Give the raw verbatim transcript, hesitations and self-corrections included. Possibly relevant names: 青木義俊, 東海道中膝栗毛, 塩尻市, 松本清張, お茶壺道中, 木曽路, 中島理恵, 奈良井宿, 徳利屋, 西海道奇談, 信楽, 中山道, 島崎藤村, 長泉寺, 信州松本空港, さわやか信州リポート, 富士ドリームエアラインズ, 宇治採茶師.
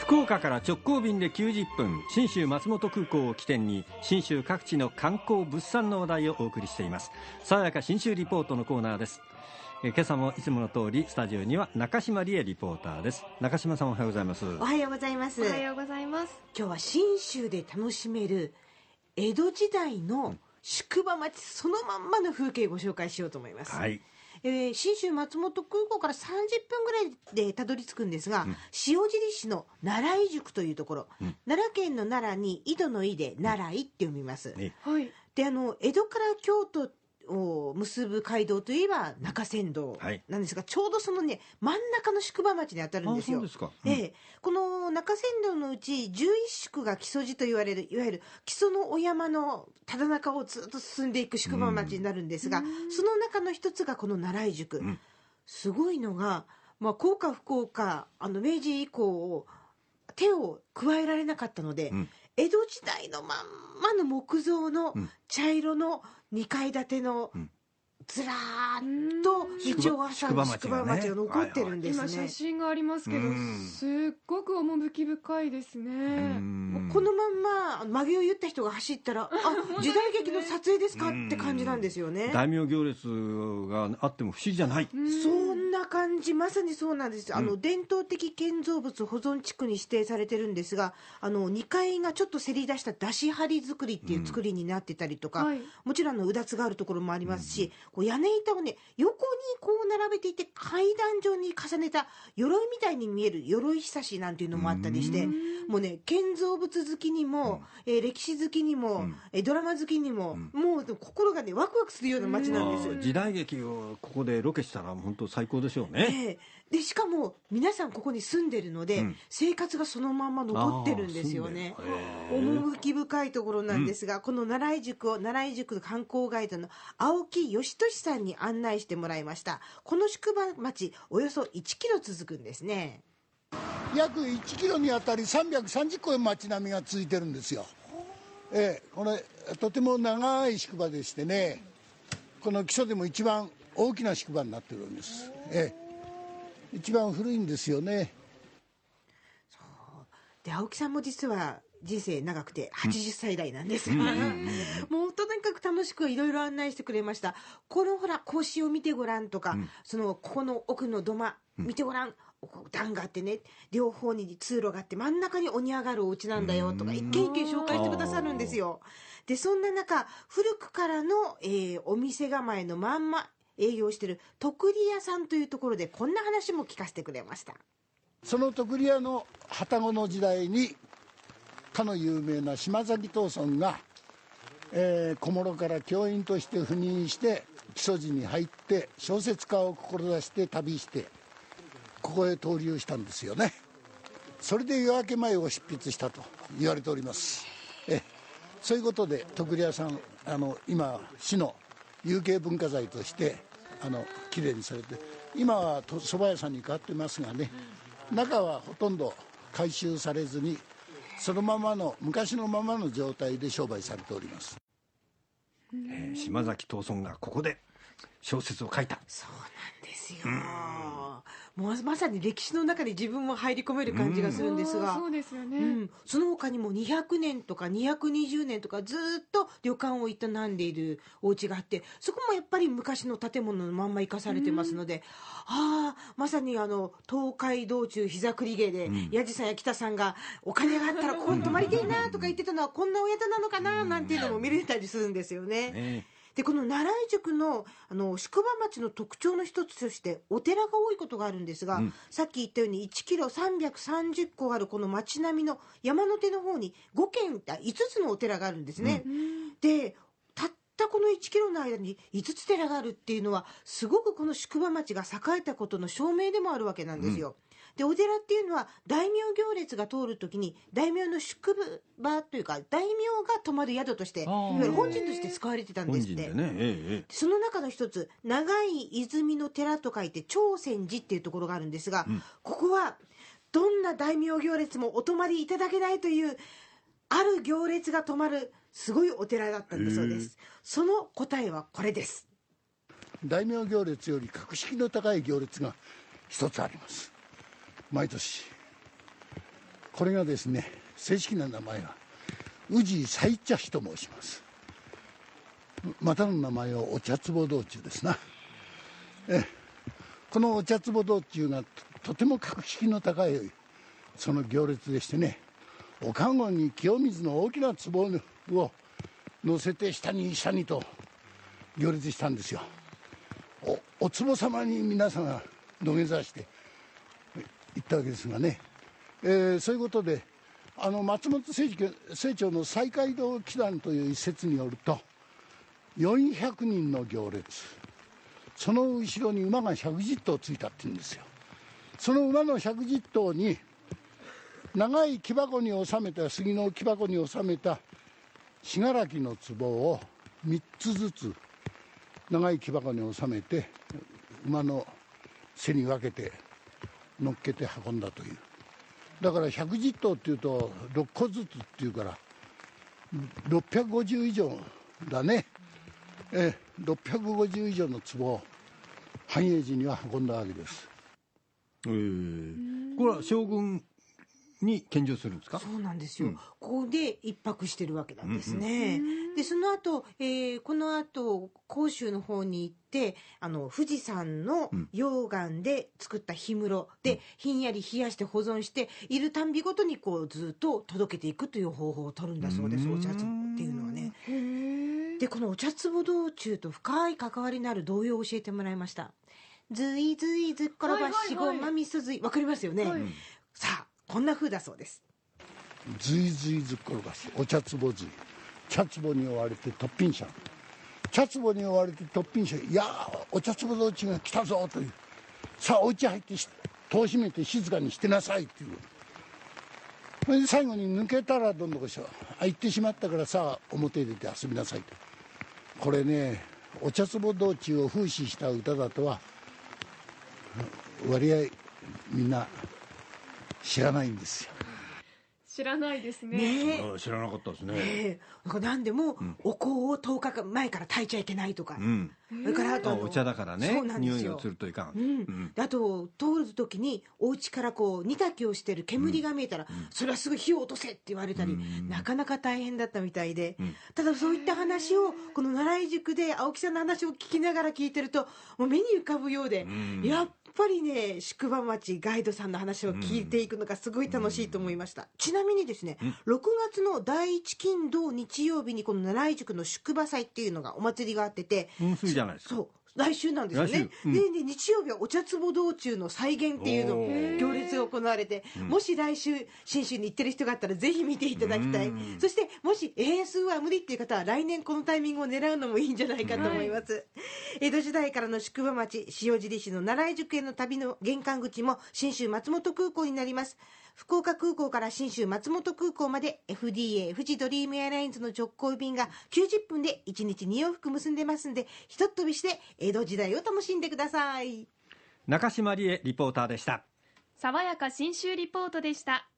福岡から直行便できゅうじゅっぷん、信州松本空港を起点に信州各地の観光物産の話題をお送りしています。爽やか信州リポートのコーナーです。え今朝もいつもの通りスタジオには中島理恵リポーターです。中島さん、おはようございます。おはようございます。おはようございます。今日は信州で楽しめる江戸時代の宿場町そのまんまの風景をご紹介しようと思います。はい。えー、信州松本空港からさんじゅっぷんぐらいでたどり着くんですが、うん、塩尻市の奈良井宿というところ、うん、奈良県の奈良に井戸の井で奈良井って読みます、うん、はい、であの江戸から京都を結ぶ街道といえば中山道なんですが、はい、ちょうどそのね真ん中の宿場町に当たるんですよ。あ、そうですか。うん、でこの中山道のうちじゅういっしゅくが木曽路と言われるいわゆる木曽のお山のただ中をずっと進んでいく宿場町になるんですが、その中の一つがこの奈良井宿、うん、すごいのが、まあ、幸か不幸かあの明治以降手を加えられなかったので、うん、江戸時代のまんまの木造の茶色のにかい建てのずらーっと道を挟んで宿場町が残ってるんですね。今写真がありますけど、すっごく趣深いですね。このまんま曲げを言った人が走ったら、あ、時代劇の撮影ですかって感じなんですよね。大名行列があっても不思議じゃない、そんな感じ。まさにそうなんです。あの、うん、伝統的建造物保存地区に指定されてるんですが、あのにかいがちょっとせり出した出し張り作りっていう作りになってたりとか、うん、はい、もちろんのうだつがあるところもありますし、うん、こう屋根板をね横にこう並べていて階段状に重ねた鎧みたいに見える鎧ひさしなんていうのもあったりして、うん、もうね建造物好きにも、うん、えー、歴史好きにも、うん、えー、ドラマ好きにも、うん、もう心がねワクワクするような街なんですよ。時代劇をここでロケしたら本当最高でしょうね。えー、でしかも皆さんここに住んでるので、うん、生活がそのまま残ってるんですよね。趣深いところなんですが、うん、この奈良井宿を奈良井宿観光ガイドの青木義俊さんに案内してもらいました。この宿場町およそいちキロ続くんですね。約いちキロにあたりさんびゃくさんじゅっこの町並みが続いてるんですよ。えー、これとても長い宿場でしてね、この木曽でも一番大きな宿場になってるんです、えー、一番古いんですよね。そうで、青木さんも実は人生長くてはちじゅっさい代なんですが、もうとにかく楽しくいろいろ案内してくれました。このほら格子を見てごらんとか、うん、そのここの奥の土間見てごらん、うん、段があってね両方に通路があって真ん中におにあがるお家なんだよとか、一軒一軒紹介してくださるんですよ。でそんな中古くからの、えー、お店構えのまんま営業してる徳利屋さんというところでこんな話も聞かせてくれました。その徳利屋の旅籠の時代にかの有名な島崎藤村が、えー、小諸から教員として赴任して木曽路に入って小説家を志して旅してここへ登竜したんですよね。それで夜明け前を執筆したと言われております。えそういうことで徳利屋さん、あの今市の有形文化財としてあのきれいにされて、今は蕎麦屋さんに変わってますがね、中はほとんど改修されずにそのままの昔のままの状態で商売されております。えー、島崎藤村がここで小説を書いた。そうなんですよ。もうまさに歴史の中に自分も入り込める感じがするんですが、うん、そうですよね、うん、その他にもにひゃくねんとかにひゃくにじゅうねんとかずっと旅館を営んでいるお家があって、そこもやっぱり昔の建物のまんま生かされてますので、うん、ああまさにあの東海道中膝栗毛で、うん、矢地さんや北さんがお金があったらここに泊まりてえなとか言ってたのはこんなお宿なのかななんていうのも見れたりするんですよね。ねでこの奈良井宿 の, あの宿場町の特徴の一つとしてお寺が多いことがあるんですが、うん、さっき言ったようにいちキロさんびゃくさんじゅっこあるこの町並みの山の手の方にごけんいつつのお寺があるんですね、うん、でたったこのいちキロの間にいつつ寺があるっていうのはすごくこの宿場町が栄えたことの証明でもあるわけなんですよ、うんでお寺っていうのは大名行列が通るときに大名の宿場というか大名が泊まる宿としていわゆる本陣として使われてたんですって。本陣でね、ええ、その中の一つ長い泉の寺と書いて長泉寺っていうところがあるんですが、うん、ここはどんな大名行列もお泊まりいただけないというある行列が泊まるすごいお寺だったんだそうです。その答えはこれです。大名行列より格式の高い行列が一つあります。毎年これがですね、正式な名前は宇治採茶師と申します。またの名前はお茶壺道中ですな。えこのお茶壺道中が と, とても格式の高いその行列でしてね、おかごに清水の大きな壺を乗せて下に下にと行列したんですよ。 お, お壺様に皆さんが土下座して行ったわけですがね、えー、そういうことであの松本清張の西海道奇談という一節によるとよんひゃくにんの行列、その後ろに馬がひゃくじゅっとうついたって言うんですよ。その馬のひゃくじゅっとうに長い木箱に収めた杉の木箱に収めた信楽の壺をみっつずつ長い木箱に収めて馬の背に分けて乗っけて運んだという。だからひゃくじゅっとうっていうとろっこずつっていうからろっぴゃくごじゅういじょうだね。えろっぴゃくごじゅういじょうの壺を繁栄寺には運んだわけです。えー、これは将軍に献上するんですか。そうなんですよ、うん、ここで一泊してるわけなんですね、うんうん、でその後、えー、この後甲州の方に行ってあの富士山の溶岩で作った氷室で、うん、ひんやり冷やして保存しているたんびごとにこうずっと届けていくという方法を取るんだそうです。お茶壺っていうのはね。へー。でこのお茶壺道中と深い関わりのある童謡を教えてもらいました。ずいずいずっころばしごまみそずい、わかりますよね、はい、さあこんな風だそうです。ずいずいずっころばし、お茶壺ずい、茶壺に追われて突品者、茶壺に追われて突品者、いやーお茶壺道中が来たぞという、さあお家入って戸を閉めて静かにしてなさいという。それで最後に抜けたらどんどこしょ、あ行ってしまったからさあ表へ出て遊びなさいと。これね、お茶壺道中を風刺した歌だとは割合みんな。知らないんですよ。知らないです ね, ねああ知らなかったですね、えー、なんか何でも、うん、お香をとおかまえから炊いちゃいけないとか、うん、それからあとあお茶だからね匂いをするといかん、うんうん、あと通る時にお家からこう煮炊きをしてる煙が見えたら、うん、それはすぐ火を落とせって言われたり、うん、なかなか大変だったみたいで、うん、ただそういった話をこの奈良井宿で青木さんの話を聞きながら聞いてるともう目に浮かぶようで、うん、やっぱりやっぱりね宿場町ガイドさんの話を聞いていくのがすごい楽しいと思いました、うん、ちなみにですね、うん、ろくがつのだいいち金土日曜日にこの奈良井宿の宿場祭っていうのがお祭りがあってて、うん、そうじゃないですか。そう来週なんですよね、うん、でね日曜日はお茶壺道中の再現っていうのを行列が行われて、もし来週信州に行ってる人があったらぜひ見ていただきたい、うん、そしてもし遠足は無理っていう方は来年このタイミングを狙うのもいいんじゃないかと思います、はい、江戸時代からの宿場町塩尻市の奈良井宿への旅の玄関口も信州松本空港になります。福岡空港から信州松本空港まで エフディーエー 富士ドリームエアラインズの直行便がきゅうじゅっぷんでいちにちに往復結んでますんで、ひとっ飛びして江戸時代を楽しんでください。中島理恵リポーターでした。爽やか信州リポートでした。